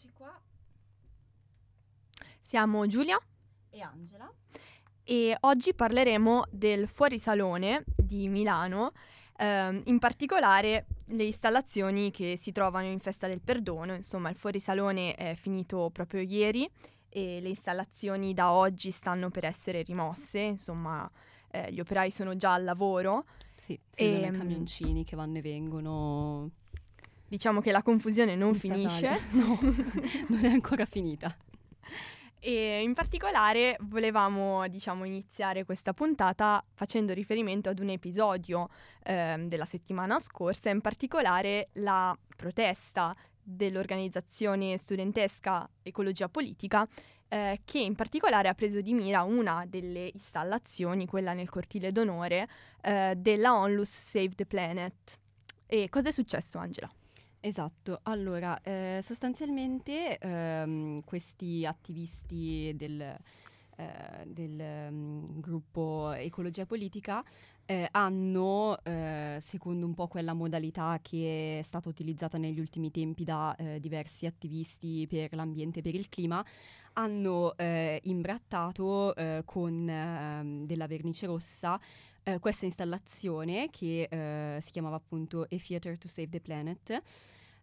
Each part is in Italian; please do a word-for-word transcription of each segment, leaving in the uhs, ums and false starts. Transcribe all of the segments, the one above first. Eccoci qua. Siamo Giulia e Angela e oggi parleremo del Fuorisalone di Milano, ehm, in particolare le installazioni che si trovano in Festa del Perdono. Insomma, il Fuorisalone è finito proprio ieri e le installazioni da oggi stanno per essere rimosse, insomma... Eh, gli operai sono già al lavoro. Sì, si vedono i camioncini che vanno e vengono. Diciamo che la confusione non finisce. No, non è ancora finita. E in particolare volevamo, diciamo, iniziare questa puntata facendo riferimento ad un episodio eh, della settimana scorsa, in particolare la protesta dell'organizzazione studentesca Ecologia Politica, Eh, che in particolare ha preso di mira una delle installazioni, quella nel cortile d'onore, eh, della Onlus Save the Planet. E cosa è successo, Angela? Esatto, allora eh, sostanzialmente ehm, questi attivisti del, eh, del um, gruppo Ecologia Politica Eh, hanno, eh, secondo un po' quella modalità che è stata utilizzata negli ultimi tempi da eh, diversi attivisti per l'ambiente e per il clima, hanno eh, imbrattato eh, con eh, della vernice rossa eh, questa installazione che eh, si chiamava appunto A Theatre to Save the Planet,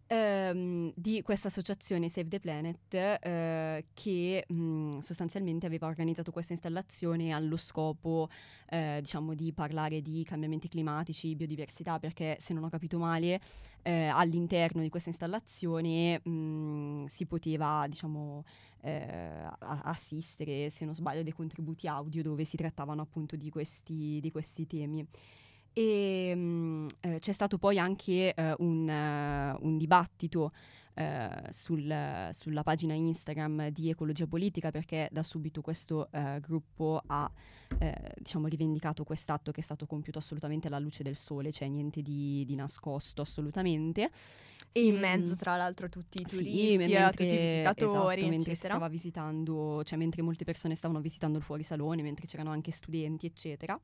ehm, di questa associazione Save the Planet eh, che mh, sostanzialmente aveva organizzato questa installazione allo scopo eh, diciamo di parlare di cambiamenti climatici, biodiversità, perché se non ho capito male eh, all'interno di questa installazione mh, si poteva diciamo eh, assistere, se non sbaglio, dei contributi audio dove si trattavano appunto di questi, di questi temi. E mh, eh, c'è stato poi anche eh, un, uh, un dibattito eh, sul, sulla pagina Instagram di Ecologia Politica, perché da subito questo eh, gruppo ha eh, diciamo rivendicato quest'atto che è stato compiuto assolutamente alla luce del sole, cioè niente di, di nascosto assolutamente. Sì, e in mezzo tra l'altro tutti i turisti, sì, mentre, tutti i visitatori, esatto, mentre si stava visitando, cioè mentre molte persone stavano visitando il Fuorisalone, mentre c'erano anche studenti eccetera.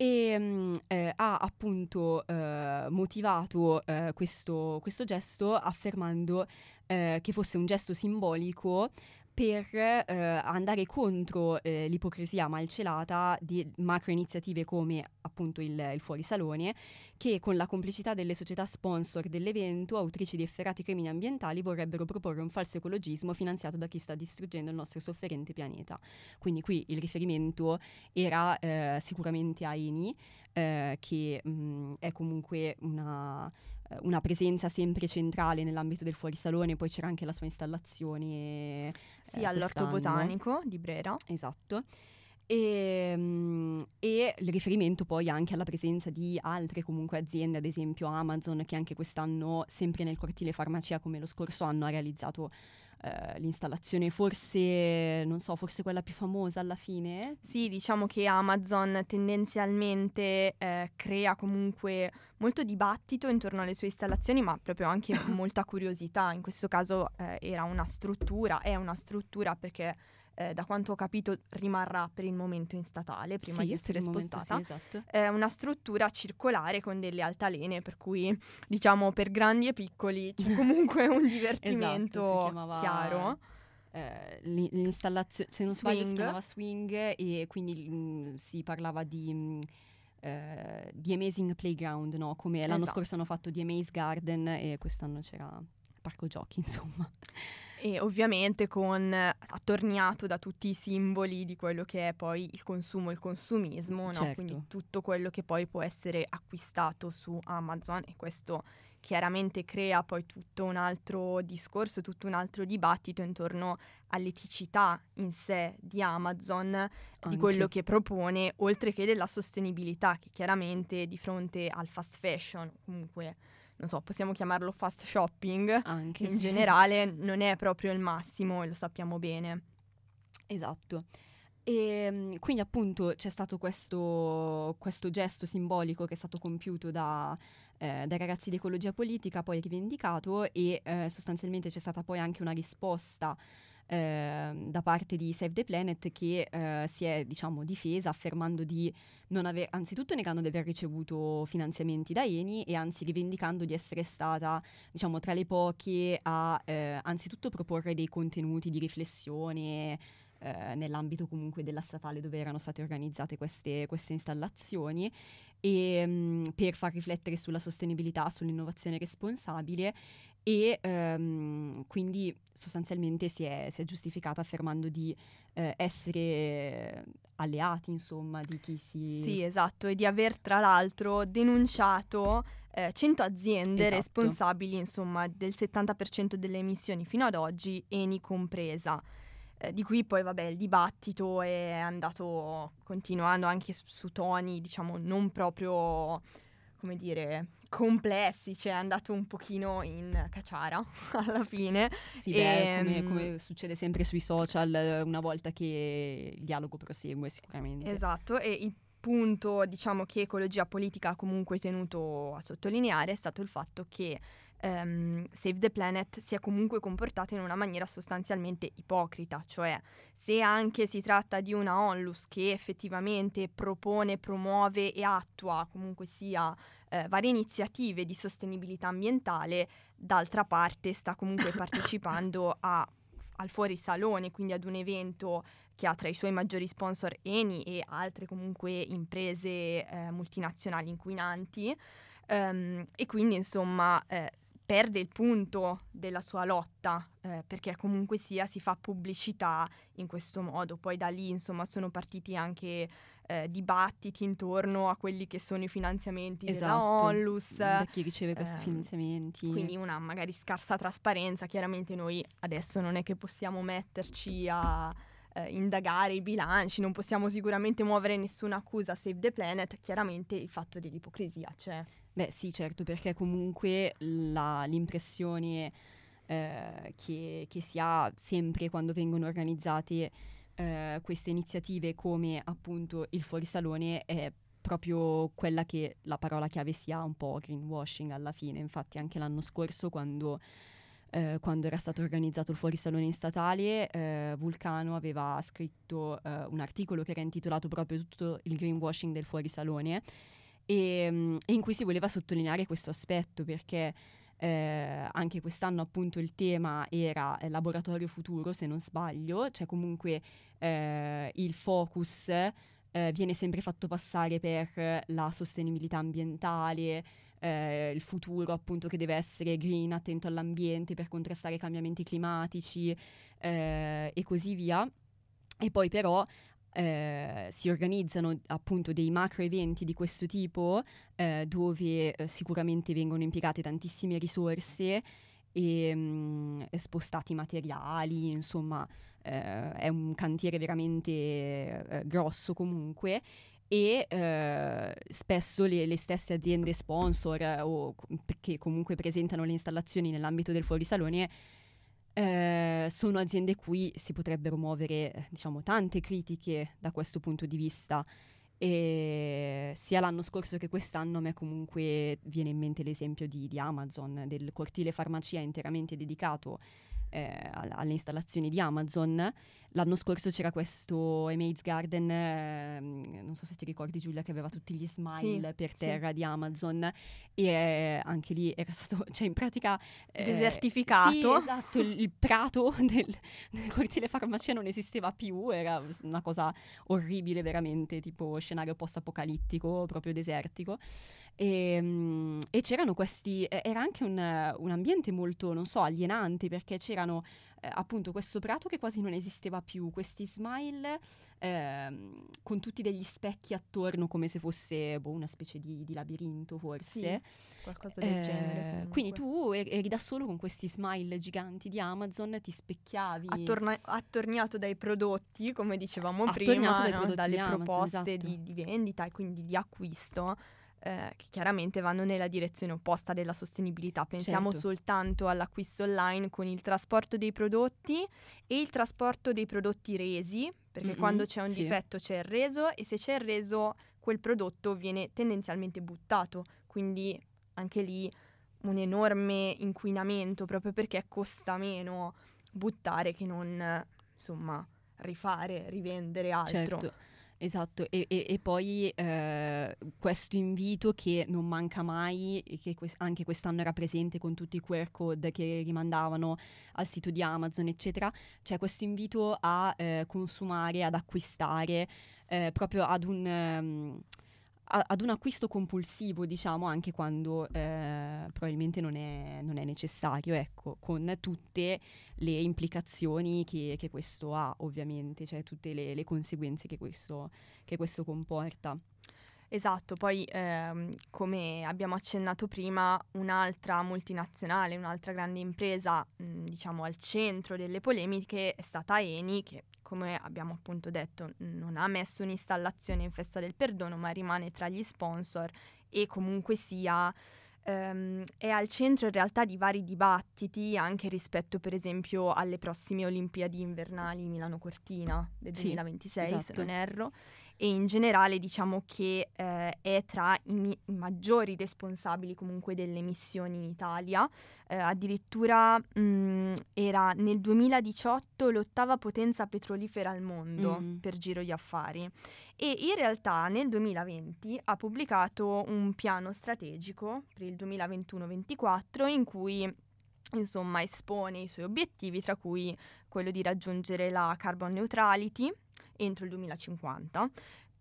E eh, ha appunto eh, motivato eh, questo, questo gesto affermando eh, che fosse un gesto simbolico per eh, andare contro eh, l'ipocrisia malcelata di macro iniziative come appunto il, il Fuorisalone, che con la complicità delle società sponsor dell'evento, autrici di efferati crimini ambientali, vorrebbero proporre un falso ecologismo finanziato da chi sta distruggendo il nostro sofferente pianeta. Quindi qui il riferimento era eh, sicuramente a Eni, eh, che mh, è comunque una... una presenza sempre centrale nell'ambito del Fuorisalone. Poi c'era anche la sua installazione sì, eh, all'Orto Botanico di Brera. Esatto. E, mh, e il riferimento poi anche alla presenza di altre comunque aziende, ad esempio Amazon, che anche quest'anno sempre nel cortile farmacia come lo scorso anno ha realizzato Uh, l'installazione, forse non so, forse quella più famosa alla fine. Sì, diciamo che Amazon tendenzialmente eh, crea comunque molto dibattito intorno alle sue installazioni, ma proprio anche molta curiosità. In questo caso eh, era una struttura, è una struttura perché eh, da quanto ho capito rimarrà per il momento in statale prima sì, di essere spostata. Momento, sì, esatto. È una struttura circolare con delle altalene, per cui diciamo per grandi e piccoli c'è comunque un divertimento. Esatto, si chiamava... Chiaro. Eh, l'installazione, se non sbaglio, si chiamava Swing, e quindi mh, si parlava di mh, eh, The Amazing Playground, no? Come l'anno esatto. scorso hanno fatto The Amaze Garden e quest'anno c'era Parco Giochi, insomma. E ovviamente con attorniato da tutti i simboli di quello che è poi il consumo, il consumismo, certo. No? Quindi tutto quello che poi può essere acquistato su Amazon, e questo chiaramente crea poi tutto un altro discorso, tutto un altro dibattito intorno all'eticità in sé di Amazon, anche di quello che propone, oltre che della sostenibilità, che chiaramente di fronte al fast fashion, comunque non so, possiamo chiamarlo fast shopping, anche in sì. generale non è proprio il massimo, e lo sappiamo bene. Esatto. E quindi appunto c'è stato questo, questo gesto simbolico che è stato compiuto da, eh, dai ragazzi di Ecologia Politica, poi rivendicato, e eh, sostanzialmente c'è stata poi anche una risposta eh, da parte di Save the Planet, che eh, si è, diciamo, difesa affermando di non aver, anzitutto negando di aver ricevuto finanziamenti da Eni, e anzi rivendicando di essere stata, diciamo, tra le poche a eh, anzitutto proporre dei contenuti di riflessione eh, nell'ambito comunque della statale dove erano state organizzate queste, queste installazioni, e mh, per far riflettere sulla sostenibilità, sull'innovazione responsabile, e um, quindi sostanzialmente si è, si è giustificata affermando di eh, essere alleati, insomma, di chi si... Sì, esatto, e di aver tra l'altro denunciato eh, cento aziende, esatto, responsabili, insomma, del settanta per cento delle emissioni fino ad oggi, Eni compresa. Eh, di cui poi, vabbè, il dibattito è andato continuando anche su, su toni, diciamo, non proprio, come dire... complessi, cioè è andato un pochino in cacciara alla fine. Sì, beh, e, come, come succede sempre sui social, una volta che il dialogo prosegue, sicuramente. Esatto, e il punto, diciamo, che Ecologia Politica ha comunque tenuto a sottolineare è stato il fatto che um, Save the Planet si è comunque comportato in una maniera sostanzialmente ipocrita, cioè se anche si tratta di una onlus che effettivamente propone, promuove e attua comunque sia Eh, varie iniziative di sostenibilità ambientale, d'altra parte sta comunque partecipando a, al Fuorisalone, quindi ad un evento che ha tra i suoi maggiori sponsor Eni e altre comunque imprese eh, multinazionali inquinanti, um, e quindi insomma eh, perde il punto della sua lotta eh, perché comunque sia si fa pubblicità in questo modo. Poi da lì insomma sono partiti anche Eh, dibattiti intorno a quelli che sono i finanziamenti, esatto, della onlus, da chi riceve questi ehm, finanziamenti, quindi una magari scarsa trasparenza. Chiaramente noi adesso non è che possiamo metterci a eh, indagare i bilanci, non possiamo sicuramente muovere nessuna accusa a Save the Planet, chiaramente il fatto dell'ipocrisia c'è. Beh sì, certo, perché comunque la, l'impressione eh, che, che si ha sempre quando vengono organizzate Uh, queste iniziative come appunto il Fuorisalone è proprio quella che la parola chiave sia un po' greenwashing alla fine. Infatti anche l'anno scorso quando, uh, quando era stato organizzato il Fuorisalone in statale, uh, Vulcano aveva scritto uh, un articolo che era intitolato proprio tutto il greenwashing del Fuorisalone, e, um, e in cui si voleva sottolineare questo aspetto, perché Eh, anche quest'anno appunto il tema era eh, laboratorio futuro, se non sbaglio, cioè comunque eh, il focus eh, viene sempre fatto passare per la sostenibilità ambientale, eh, il futuro appunto che deve essere green, attento all'ambiente per contrastare i cambiamenti climatici eh, e così via. E poi però Eh, si organizzano appunto dei macro eventi di questo tipo eh, dove eh, sicuramente vengono impiegate tantissime risorse e mh, spostati materiali, insomma eh, è un cantiere veramente eh, grosso comunque, e eh, spesso le, le stesse aziende sponsor eh, o che comunque presentano le installazioni nell'ambito del Fuorisalone Eh, sono aziende cui si potrebbero muovere, diciamo, tante critiche da questo punto di vista, e sia l'anno scorso che quest'anno a me comunque viene in mente l'esempio di, di Amazon, del cortile farmacia interamente dedicato eh, alle installazioni di Amazon. L'anno scorso c'era questo Amaze Garden, eh, non so se ti ricordi Giulia, che aveva tutti gli smile, sì, per terra, sì, di Amazon, e eh, anche lì era stato, cioè in pratica eh, desertificato, sì, esatto, il, il prato del, del cortile farmacia non esisteva più, era una cosa orribile veramente, tipo scenario post apocalittico, proprio desertico, e, mh, e c'erano questi, era anche un, un ambiente molto, non so, alienante, perché c'erano Eh, appunto questo prato che quasi non esisteva più, questi smile ehm, con tutti degli specchi attorno come se fosse boh, una specie di, di labirinto, forse, sì, qualcosa del eh, genere comunque. Quindi tu eri da solo con questi smile giganti di Amazon, ti specchiavi Attorna- attorniato dai prodotti, come dicevamo prima, dai, no? Dalle di Amazon, proposte, esatto, di, di vendita e quindi di acquisto Eh, che chiaramente vanno nella direzione opposta della sostenibilità. Pensiamo, certo, soltanto all'acquisto online con il trasporto dei prodotti e il trasporto dei prodotti resi, perché mm-hmm, quando c'è un, sì, difetto c'è il reso, e se c'è il reso quel prodotto viene tendenzialmente buttato, quindi anche lì un enorme inquinamento, proprio perché costa meno buttare che non, insomma, rifare, rivendere altro. Certo. Esatto, e, e, e poi eh, questo invito che non manca mai, che que- anche quest'anno era presente con tutti i Q R code che rimandavano al sito di Amazon, eccetera, c'è questo invito a eh, consumare, ad acquistare, eh, proprio ad un, um, a, ad un acquisto compulsivo, diciamo, anche quando eh, probabilmente non è, non è necessario, ecco, con tutte le implicazioni che, che questo ha, ovviamente, cioè tutte le, le conseguenze che questo, che questo comporta. Esatto, poi ehm, come abbiamo accennato prima, un'altra multinazionale, un'altra grande impresa, mh, diciamo al centro delle polemiche è stata Eni, che come abbiamo appunto detto non ha messo un'installazione in festa del perdono, ma rimane tra gli sponsor e comunque sia è al centro in realtà di vari dibattiti anche rispetto per esempio alle prossime Olimpiadi invernali Milano-Cortina del sì, duemilaventisei, esatto, se non erro, e in generale diciamo che eh, è tra i, mi- i maggiori responsabili comunque delle emissioni in Italia, eh, addirittura mh, era nel duemiladiciotto l'ottava potenza petrolifera al mondo mm. per giro di affari, e in realtà nel duemilaventi ha pubblicato un piano strategico per il duemilaventuno ventiquattro in cui insomma espone i suoi obiettivi, tra cui quello di raggiungere la carbon neutrality entro il duemilacinquanta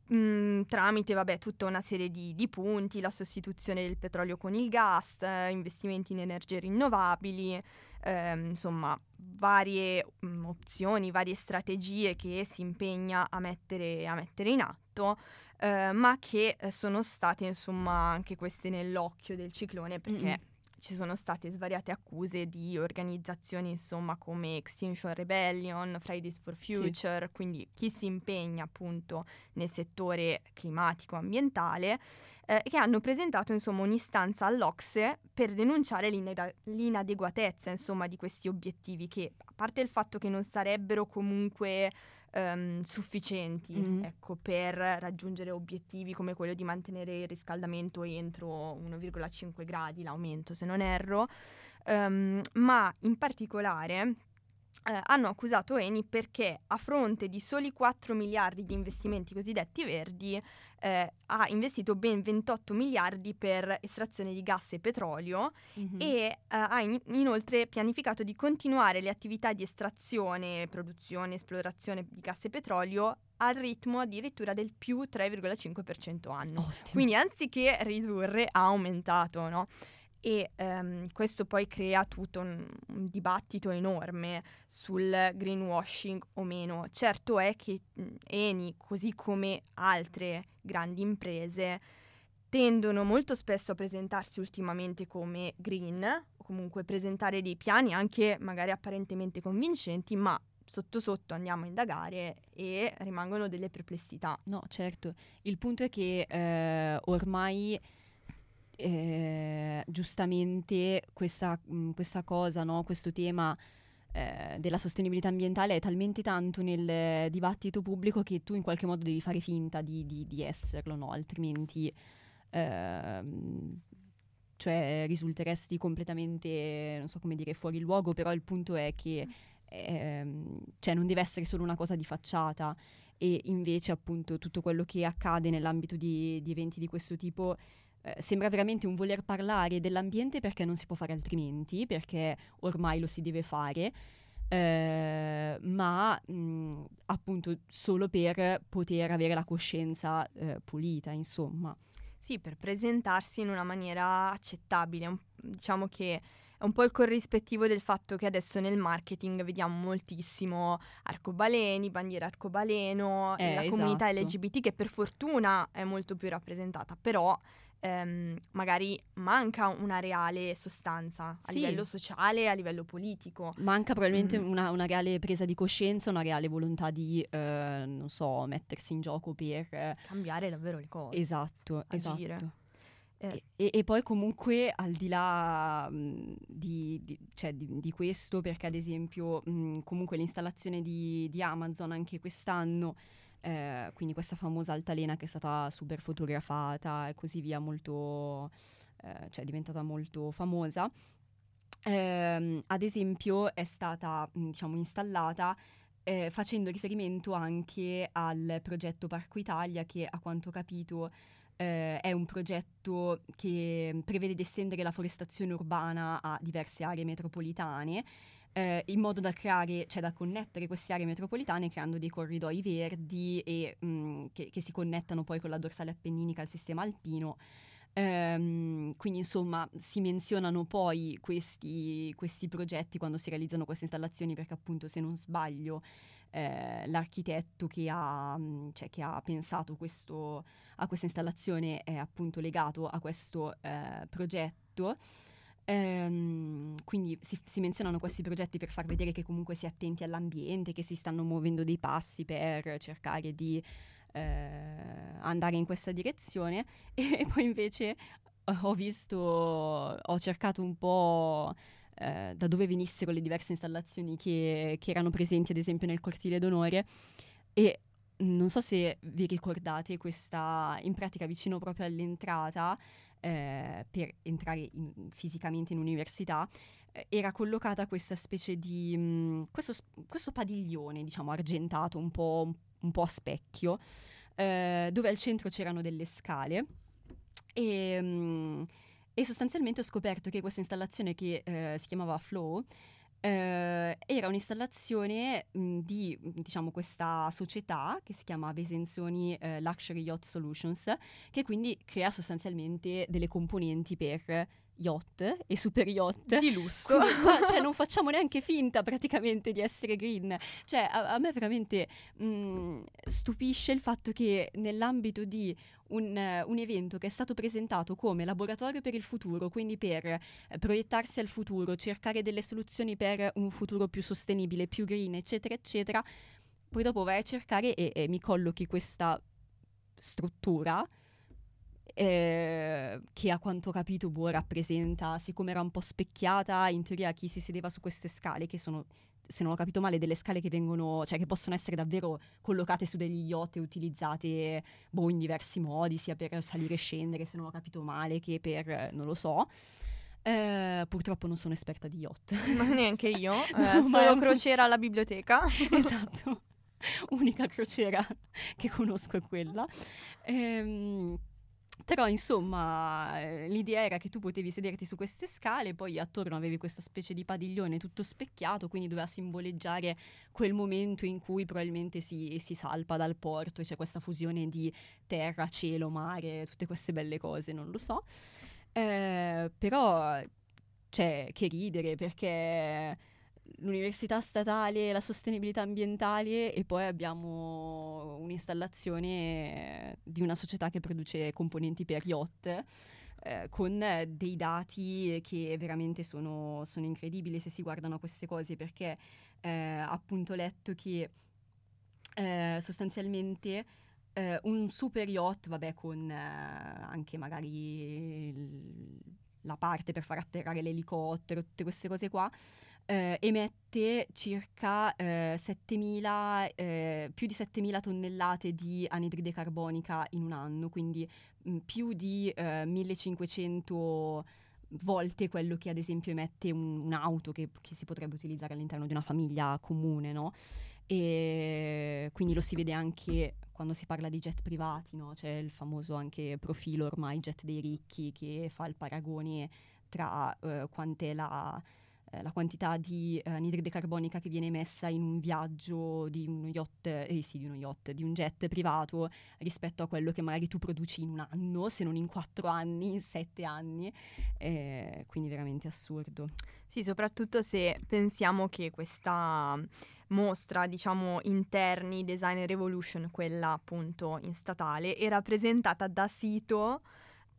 mh, tramite vabbè tutta una serie di, di punti, la sostituzione del petrolio con il gas, eh, investimenti in energie rinnovabili, eh, insomma varie mh, opzioni, varie strategie che si impegna a mettere, a mettere in atto. Uh, ma che sono state insomma anche queste nell'occhio del ciclone, perché mm-hmm. ci sono state svariate accuse di organizzazioni insomma come Extinction Rebellion, Fridays for Future, sì. Quindi chi si impegna appunto nel settore climatico ambientale, eh, che hanno presentato insomma un'istanza all'OCSE per denunciare l'inad- l'inadeguatezza insomma di questi obiettivi, che a parte il fatto che non sarebbero comunque Um, sufficienti mm-hmm. ecco, per raggiungere obiettivi come quello di mantenere il riscaldamento entro uno virgola cinque gradi l'aumento, se non erro, um, ma in particolare eh, hanno accusato Eni perché a fronte di soli quattro miliardi di investimenti cosiddetti verdi eh, ha investito ben ventotto miliardi per estrazione di gas e petrolio mm-hmm. e eh, ha in- inoltre pianificato di continuare le attività di estrazione, produzione, esplorazione di gas e petrolio al ritmo addirittura del più tre virgola cinque per cento anno. Ottimo. Quindi anziché ridurre ha aumentato, no? E um, questo poi crea tutto un, un dibattito enorme sul greenwashing o meno. Certo è che Eni, così come altre grandi imprese, tendono molto spesso a presentarsi ultimamente come green, o comunque presentare dei piani anche magari apparentemente convincenti, ma sotto sotto andiamo a indagare e rimangono delle perplessità. No, certo. Il punto è che eh, ormai... Eh, giustamente questa, mh, questa cosa, no? Questo tema eh, della sostenibilità ambientale è talmente tanto nel eh, dibattito pubblico che tu in qualche modo devi fare finta di, di, di esserlo, no? Altrimenti eh, cioè risulteresti completamente, non so come dire, fuori luogo, però il punto è che eh, cioè non deve essere solo una cosa di facciata, e invece appunto tutto quello che accade nell'ambito di, di eventi di questo tipo sembra veramente un voler parlare dell'ambiente perché non si può fare altrimenti, perché ormai lo si deve fare, eh, ma mh, appunto solo per poter avere la coscienza eh, pulita, insomma. Sì, per presentarsi in una maniera accettabile, un, diciamo che è un po' il corrispettivo del fatto che adesso nel marketing vediamo moltissimo arcobaleni, bandiera arcobaleno, eh, la esatto. comunità L G B T che per fortuna è molto più rappresentata, però Um, magari manca una reale sostanza a sì. livello sociale, a livello politico. Manca probabilmente mm. una, una reale presa di coscienza, una reale volontà di, eh, non so, mettersi in gioco per... Eh, cambiare davvero le cose. Esatto, agire. Esatto. Eh. E, e poi comunque al di là mh, di, di, cioè di, di questo, perché ad esempio mh, comunque l'installazione di, di Amazon anche quest'anno, Eh, quindi questa famosa altalena che è stata super fotografata e così via, molto eh, cioè è diventata molto famosa, ehm, ad esempio è stata diciamo installata eh, facendo riferimento anche al progetto Parco Italia, che a quanto ho capito eh, è un progetto che prevede di estendere la forestazione urbana a diverse aree metropolitane, eh, in modo da creare, cioè da connettere queste aree metropolitane creando dei corridoi verdi e, mh, che, che si connettano poi con la dorsale appenninica al sistema alpino. Um, quindi insomma si menzionano poi questi, questi progetti quando si realizzano queste installazioni, perché appunto, se non sbaglio, eh, l'architetto che ha, cioè, che ha pensato questo, a questa installazione è appunto legato a questo eh, progetto. Um, quindi si, si menzionano questi progetti per far vedere che comunque si è attenti all'ambiente, che si stanno muovendo dei passi per cercare di andare in questa direzione. E poi invece ho visto, ho cercato un po' eh, da dove venissero le diverse installazioni che, che erano presenti ad esempio nel cortile d'onore, e non so se vi ricordate questa, in pratica vicino proprio all'entrata eh, per entrare in, fisicamente in università, eh, era collocata questa specie di mh, questo, questo padiglione diciamo argentato un po', un po' un po' a specchio, eh, dove al centro c'erano delle scale, e, mh, e sostanzialmente ho scoperto che questa installazione, che eh, si chiamava Flow, eh, era un'installazione mh, di diciamo questa società che si chiama Besenzoni eh, Luxury Yacht Solutions, che quindi crea sostanzialmente delle componenti per yacht e super yacht di lusso. Cioè non facciamo neanche finta praticamente di essere green. Cioè a, a me veramente mh, stupisce il fatto che nell'ambito di un, uh, un evento che è stato presentato come laboratorio per il futuro, quindi per uh, proiettarsi al futuro, cercare delle soluzioni per un futuro più sostenibile, più green, eccetera eccetera, poi dopo vai a cercare e, e mi collochi questa struttura Eh, che a quanto ho capito boh, rappresenta, siccome era un po' specchiata, in teoria chi si sedeva su queste scale, che sono, se non ho capito male, delle scale che vengono, cioè che possono essere davvero collocate su degli yacht e utilizzate boh, in diversi modi, sia per salire e scendere, se non ho capito male, che per, non lo so. Eh, purtroppo non sono esperta di yacht. Ma neanche io, eh, no, solo ma... crociera alla biblioteca. Esatto, unica crociera che conosco è quella. Ehm... Però insomma l'idea era che tu potevi sederti su queste scale, poi attorno avevi questa specie di padiglione tutto specchiato, quindi doveva simboleggiare quel momento in cui probabilmente si, si salpa dal porto e c'è questa fusione di terra, cielo, mare, tutte queste belle cose, non lo so. Eh, però cioè, che ridere, perché l'università statale, la sostenibilità ambientale, e poi abbiamo un'installazione di una società che produce componenti per yacht eh, con dei dati che veramente sono, sono incredibili se si guardano a queste cose, perché eh, appunto ho letto che eh, sostanzialmente eh, un super yacht, vabbè, con eh, anche magari il, la parte per far atterrare l'elicottero, tutte queste cose qua, Eh, emette circa eh, settemila, eh, più di settemila tonnellate di anidride carbonica in un anno, quindi mh, più di eh, millecinquecento volte quello che ad esempio emette un, un'auto che, che si potrebbe utilizzare all'interno di una famiglia comune, no? E quindi lo si vede anche quando si parla di jet privati, no? C'è il famoso anche profilo ormai jet dei ricchi, che fa il paragone tra eh, quant'è la... la quantità di eh, anidride carbonica che viene emessa in un viaggio di uno yacht, eh, sì, di uno yacht, di un jet privato, rispetto a quello che magari tu produci in un anno, se non in quattro anni, in sette anni, eh, quindi veramente assurdo. Sì, soprattutto se pensiamo che questa mostra, diciamo, Interni Design Revolution, quella appunto in statale, era presentata da sito.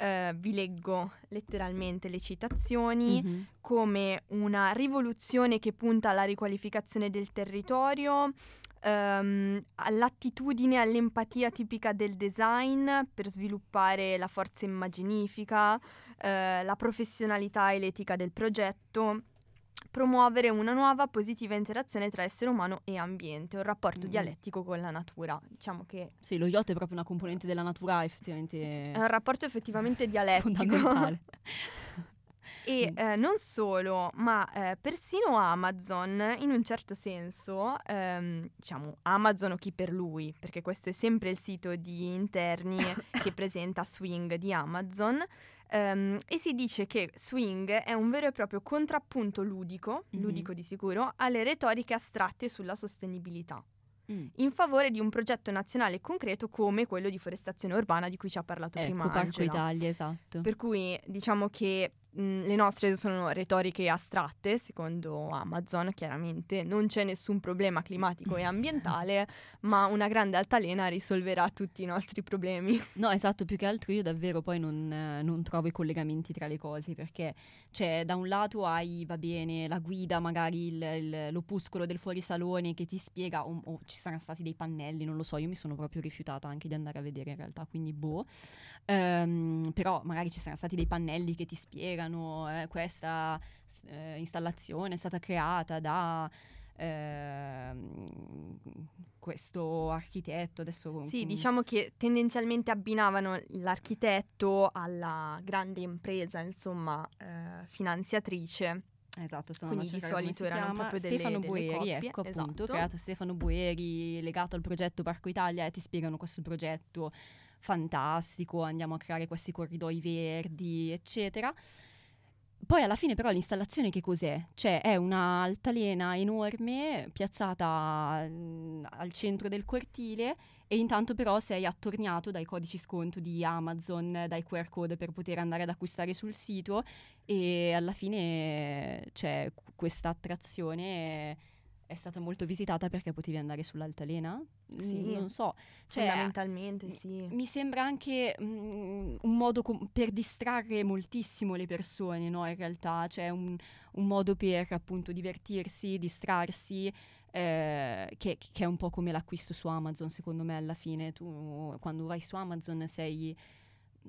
Uh, vi leggo letteralmente le citazioni, mm-hmm. come una rivoluzione che punta alla riqualificazione del territorio, um, all'attitudine, all'empatia tipica del design per sviluppare la forza immaginifica, uh, la professionalità e l'etica del progetto, promuovere una nuova positiva interazione tra essere umano e ambiente, un rapporto mm. dialettico con la natura. Diciamo che sì, lo yacht è proprio una componente della natura, effettivamente è un rapporto effettivamente dialettico, fondamentale. E eh, non solo, ma eh, persino Amazon, in un certo senso, ehm, diciamo Amazon o chi per lui, perché questo è sempre il sito di interni che presenta Swing di Amazon, ehm, e si dice che Swing è un vero e proprio contrappunto ludico, mm-hmm. ludico di sicuro, alle retoriche astratte sulla sostenibilità, in favore di un progetto nazionale concreto come quello di forestazione urbana di cui ci ha parlato eh, prima Angela. Parco Italia, esatto. Per cui diciamo che mh, le nostre sono retoriche astratte, secondo Amazon chiaramente. Non c'è nessun problema climatico e ambientale, ma una grande altalena risolverà tutti i nostri problemi. No, esatto, più che altro io davvero poi non, non trovo i collegamenti tra le cose, perché cioè, da un lato hai, va bene, la guida, magari il, il, l'opuscolo del fuorisalone che ti spiega, o, o ci saranno stati dei pannelli, non lo so, io mi sono proprio rifiutata anche di andare a vedere in realtà, quindi boh. Um, però magari ci saranno stati dei pannelli che ti spiegano eh, questa eh, installazione è stata creata da eh, questo architetto. Adesso sì, diciamo che tendenzialmente abbinavano l'architetto alla grande impresa, insomma, eh, finanziatriatrice. Esatto, sono quindi di solito erano proprio delle, Stefano Boeri, ecco esatto. appunto, creato Stefano Boeri, legato al progetto Parco Italia, e ti spiegano questo progetto fantastico, andiamo a creare questi corridoi verdi, eccetera. Poi alla fine però l'installazione che cos'è? Cioè è un'altalena enorme piazzata mh, al centro del cortile, e intanto però sei attorniato dai codici sconto di Amazon, dai Q R code per poter andare ad acquistare sul sito, e alla fine cioè, questa attrazione è stata molto visitata perché potevi andare sull'altalena? Sì, non so. Cioè, fondamentalmente sì. Mi sembra anche mh, un modo com- per distrarre moltissimo le persone, no? In realtà cioè un, un modo per appunto divertirsi, distrarsi, eh, che, che è un po' come l'acquisto su Amazon, secondo me alla fine. Tu quando vai su Amazon sei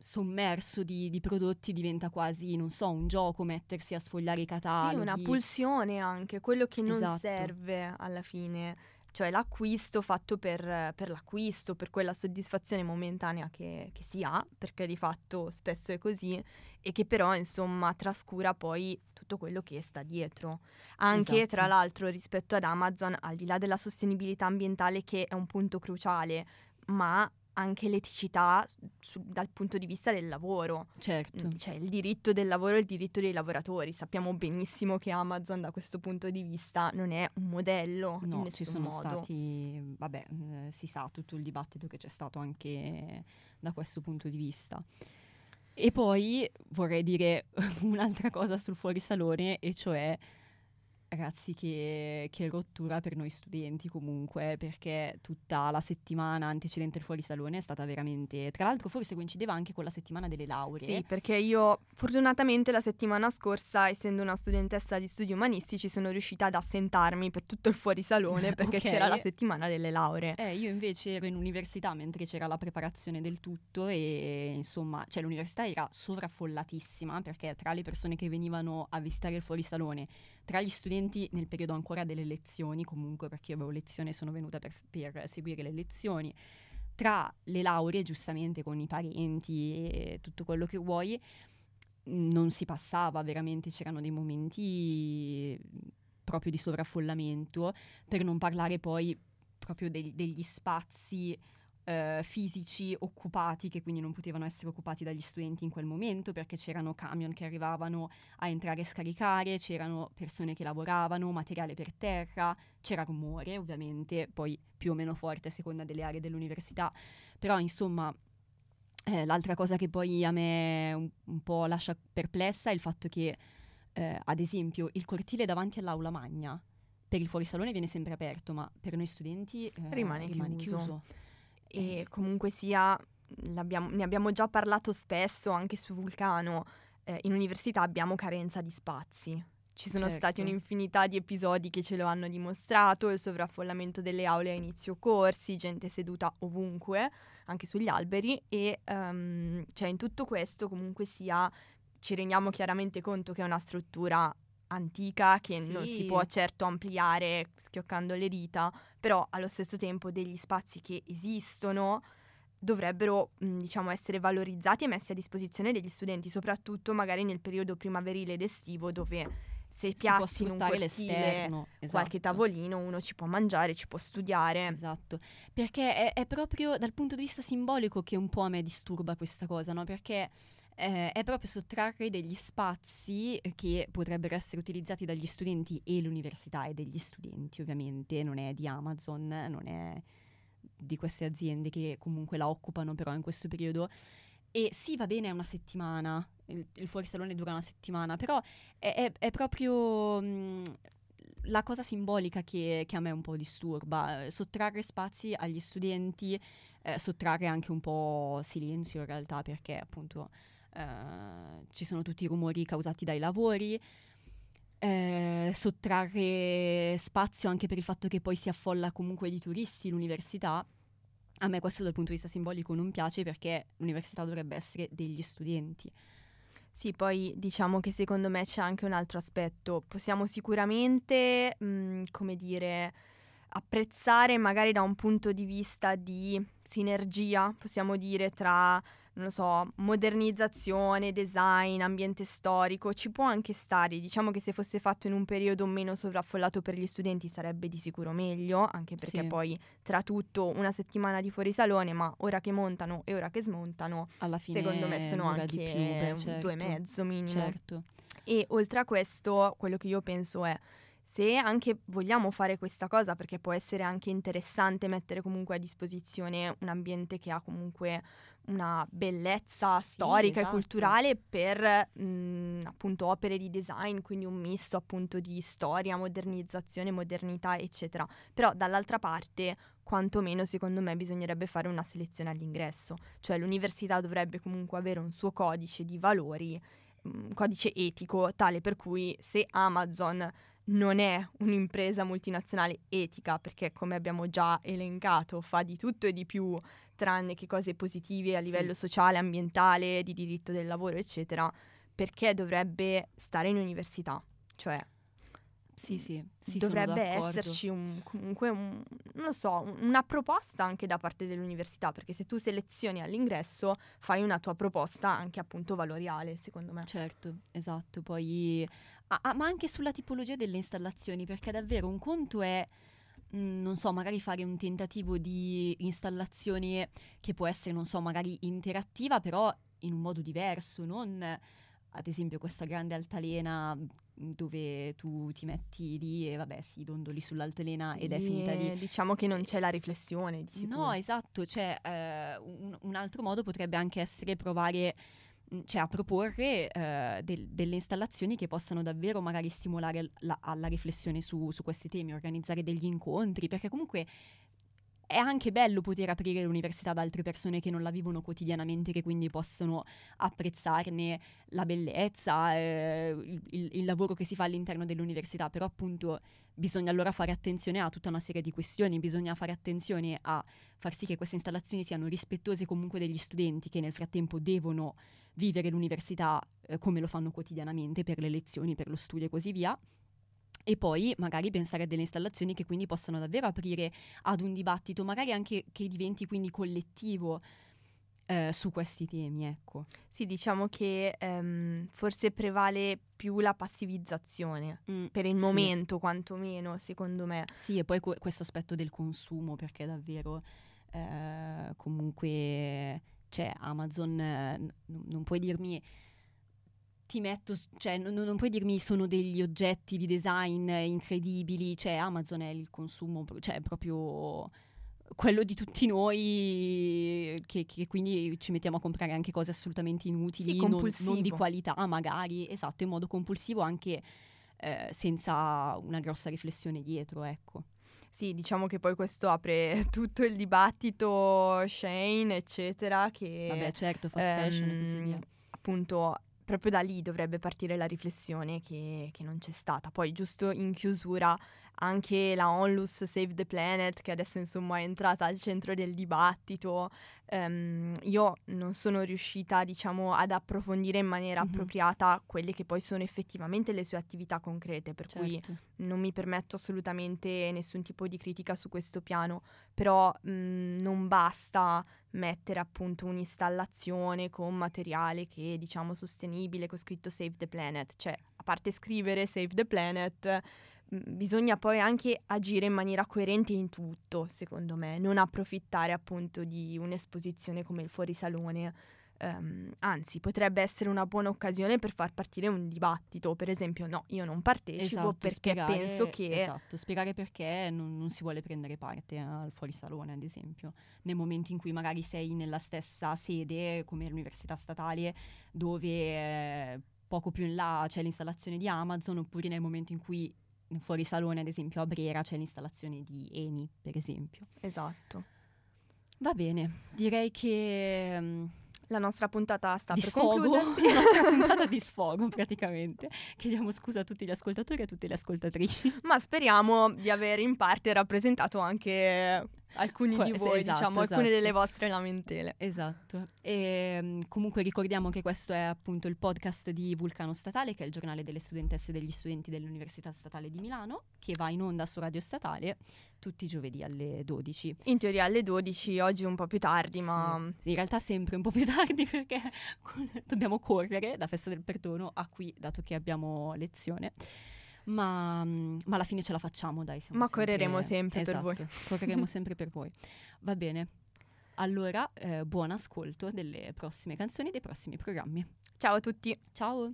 sommerso di, di prodotti, diventa quasi, non so, un gioco mettersi a sfogliare i cataloghi. Sì, una pulsione anche, quello che non esatto. serve alla fine, cioè l'acquisto fatto per, per l'acquisto, per quella soddisfazione momentanea che, che si ha, perché di fatto spesso è così, e che però insomma trascura poi tutto quello che sta dietro. Anche esatto. tra l'altro rispetto ad Amazon, al di là della sostenibilità ambientale che è un punto cruciale, ma anche l'eticità su, dal punto di vista del lavoro. Certo. Cioè il diritto del lavoro e il diritto dei lavoratori. Sappiamo benissimo che Amazon da questo punto di vista non è un modello, no, in nessun modo. Ci sono stati, vabbè, eh, si sa tutto il dibattito che c'è stato anche eh, da questo punto di vista. E poi vorrei dire un'altra cosa sul fuorisalone, e cioè ragazzi, che, che rottura per noi studenti comunque, perché tutta la settimana antecedente al fuorisalone è stata veramente... Tra l'altro forse coincideva anche con la settimana delle lauree. Sì, perché io fortunatamente la settimana scorsa, essendo una studentessa di studi umanistici, sono riuscita ad assentarmi per tutto il fuorisalone perché okay. c'era la settimana delle lauree. Eh, io invece ero in università mentre c'era la preparazione del tutto, e insomma, cioè l'università era sovraffollatissima, perché tra le persone che venivano a visitare il fuorisalone, tra gli studenti nel periodo ancora delle lezioni, comunque perché io avevo lezione e sono venuta per, per seguire le lezioni, tra le lauree giustamente con i parenti e tutto quello che vuoi, non si passava veramente, c'erano dei momenti proprio di sovraffollamento, per non parlare poi proprio dei, degli spazi eh, fisici occupati, che quindi non potevano essere occupati dagli studenti in quel momento, perché c'erano camion che arrivavano a entrare e scaricare, c'erano persone che lavoravano, materiale per terra, c'era rumore ovviamente, poi più o meno forte a seconda delle aree dell'università, però insomma eh, l'altra cosa che poi a me un, un po' lascia perplessa è il fatto che eh, ad esempio il cortile davanti all'aula magna per il fuorisalone viene sempre aperto, ma per noi studenti eh, rimane, rimane chiuso, chiuso. E comunque sia, ne abbiamo già parlato spesso anche su Vulcano, eh, in università abbiamo carenza di spazi. Ci sono certo. stati un'infinità di episodi che ce lo hanno dimostrato, il sovraffollamento delle aule a inizio corsi, gente seduta ovunque, anche sugli alberi, e um, cioè in tutto questo comunque sia ci rendiamo chiaramente conto che è una struttura antica che sì. non si può certo ampliare schioccando le dita, però allo stesso tempo degli spazi che esistono dovrebbero diciamo essere valorizzati e messi a disposizione degli studenti, soprattutto magari nel periodo primaverile ed estivo, dove se piazzi in un cortile l'esterno, esatto, qualche tavolino, uno ci può mangiare, ci può studiare. Esatto, perché è, è proprio dal punto di vista simbolico che un po' a me disturba questa cosa, no? Perché eh, è proprio sottrarre degli spazi che potrebbero essere utilizzati dagli studenti e l'università e degli studenti, ovviamente, non è di Amazon, non è di queste aziende che comunque la occupano però in questo periodo. E sì, va bene, è una settimana, il, il fuorisalone dura una settimana, però è, è, è proprio mh, la cosa simbolica che, che a me un po' disturba, sottrarre spazi agli studenti, eh, sottrarre anche un po' silenzio in realtà, perché appunto eh, ci sono tutti i rumori causati dai lavori, eh, sottrarre spazio anche per il fatto che poi si affolla comunque di turisti l'università. A me questo dal punto di vista simbolico non piace, perché l'università dovrebbe essere degli studenti. Sì, poi diciamo che secondo me c'è anche un altro aspetto. Possiamo sicuramente, mh, come dire, apprezzare magari da un punto di vista di sinergia, possiamo dire, tra, non lo so, modernizzazione, design, ambiente storico, ci può anche stare. Diciamo che se fosse fatto in un periodo meno sovraffollato per gli studenti sarebbe di sicuro meglio, anche perché sì, poi tra tutto una settimana di fuorisalone, ma ora che montano e ora che smontano, alla fine secondo me sono anche più, beh, certo, un due e mezzo minimo. Certo. E oltre a questo, quello che io penso è, se anche vogliamo fare questa cosa, perché può essere anche interessante mettere comunque a disposizione un ambiente che ha comunque una bellezza sì, storica, esatto, e culturale per mh, appunto opere di design, quindi un misto appunto di storia, modernizzazione, modernità, eccetera. Però dall'altra parte, quantomeno secondo me, bisognerebbe fare una selezione all'ingresso, cioè l'università dovrebbe comunque avere un suo codice di valori, un codice etico, tale per cui se Amazon non è un'impresa multinazionale etica, perché come abbiamo già elencato fa di tutto e di più tranne che cose positive a livello sì, sociale, ambientale, di diritto del lavoro, eccetera, perché dovrebbe stare in università? Cioè sì, sì, sì, dovrebbe esserci un, comunque un, non lo so, una proposta anche da parte dell'università, perché se tu selezioni all'ingresso fai una tua proposta anche appunto valoriale, secondo me. Certo, esatto. Poi ah, ah, ma anche sulla tipologia delle installazioni, perché davvero un conto è mh, non so, magari fare un tentativo di installazione che può essere, non so, magari interattiva, però in un modo diverso, non ad esempio questa grande altalena dove tu ti metti lì e vabbè si dondoli sull'altalena ed è finita lì. Diciamo che non c'è la riflessione di sicuro. No, esatto, cioè eh, un, un altro modo potrebbe anche essere provare, cioè a proporre eh, del, delle installazioni che possano davvero magari stimolare la, alla riflessione su, su questi temi, organizzare degli incontri, perché comunque è anche bello poter aprire l'università ad altre persone che non la vivono quotidianamente, che quindi possono apprezzarne la bellezza, eh, il, il lavoro che si fa all'interno dell'università. Però appunto bisogna allora fare attenzione a tutta una serie di questioni, bisogna fare attenzione a far sì che queste installazioni siano rispettose comunque degli studenti, che nel frattempo devono vivere l'università eh, come lo fanno quotidianamente per le lezioni, per lo studio e così via. E poi magari pensare a delle installazioni che quindi possano davvero aprire ad un dibattito, magari anche che diventi quindi collettivo eh, su questi temi, ecco. Sì, diciamo che ehm, forse prevale più la passivizzazione, mm, per il sì, momento quantomeno, secondo me. Sì, e poi co- questo aspetto del consumo, perché davvero eh, comunque cioè, Amazon, eh, n- non puoi dirmi... ti metto, cioè non, non puoi dirmi sono degli oggetti di design incredibili, cioè Amazon è il consumo, cioè è proprio quello di tutti noi che, che quindi ci mettiamo a comprare anche cose assolutamente inutili, sì, non, non di qualità magari, esatto, in modo compulsivo anche eh, senza una grossa riflessione dietro, ecco. Sì, diciamo che poi questo apre tutto il dibattito Shane, eccetera, che vabbè certo, fast fashion ehm, e così via. Appunto proprio da lì dovrebbe partire la riflessione che, che non c'è stata. Poi giusto in chiusura anche la Onlus Save the Planet, che adesso insomma è entrata al centro del dibattito. Um, io non sono riuscita, diciamo, ad approfondire in maniera mm-hmm. appropriata quelle che poi sono effettivamente le sue attività concrete, per certo. cui non mi permetto assolutamente nessun tipo di critica su questo piano, però mh, non basta mettere appunto un'installazione con materiale che è, diciamo, sostenibile, con scritto Save the Planet. Cioè, a parte scrivere Save the Planet, bisogna poi anche agire in maniera coerente in tutto, secondo me, non approfittare appunto di un'esposizione come il Fuorisalone. Um, anzi, potrebbe essere una buona occasione per far partire un dibattito, per esempio. No, io non partecipo, esatto, perché spiegare, penso che esatto, spiegare perché non, non si vuole prendere parte al Fuorisalone, ad esempio, nel momento in cui magari sei nella stessa sede come l'Università Statale, dove eh, poco più in là c'è l'installazione di Amazon, oppure nel momento in cui Fuorisalone, ad esempio, a Brera c'è l'installazione di Eni, per esempio. Esatto. Va bene, direi che um, la nostra puntata sta per sfogo, concludersi. La nostra puntata di sfogo, praticamente. Chiediamo scusa a tutti gli ascoltatori e a tutte le ascoltatrici. Ma speriamo di aver in parte rappresentato anche alcuni que- di voi, esatto, diciamo, esatto. alcune delle vostre lamentele. Esatto. E comunque ricordiamo che questo è appunto il podcast di Vulcano Statale, che è il giornale delle studentesse e degli studenti dell'Università Statale di Milano, che va in onda su Radio Statale tutti i giovedì alle dodici. In teoria alle dodici, oggi un po' più tardi, ma sì, in realtà sempre un po' più tardi, perché dobbiamo correre da Festa del Perdono a qui, dato che abbiamo lezione. Ma, ma alla fine ce la facciamo, dai. Ma sempre, correremo sempre esatto, per voi. Correremo sempre per voi. Va bene. Allora, eh, buon ascolto delle prossime canzoni, dei prossimi programmi. Ciao a tutti. Ciao.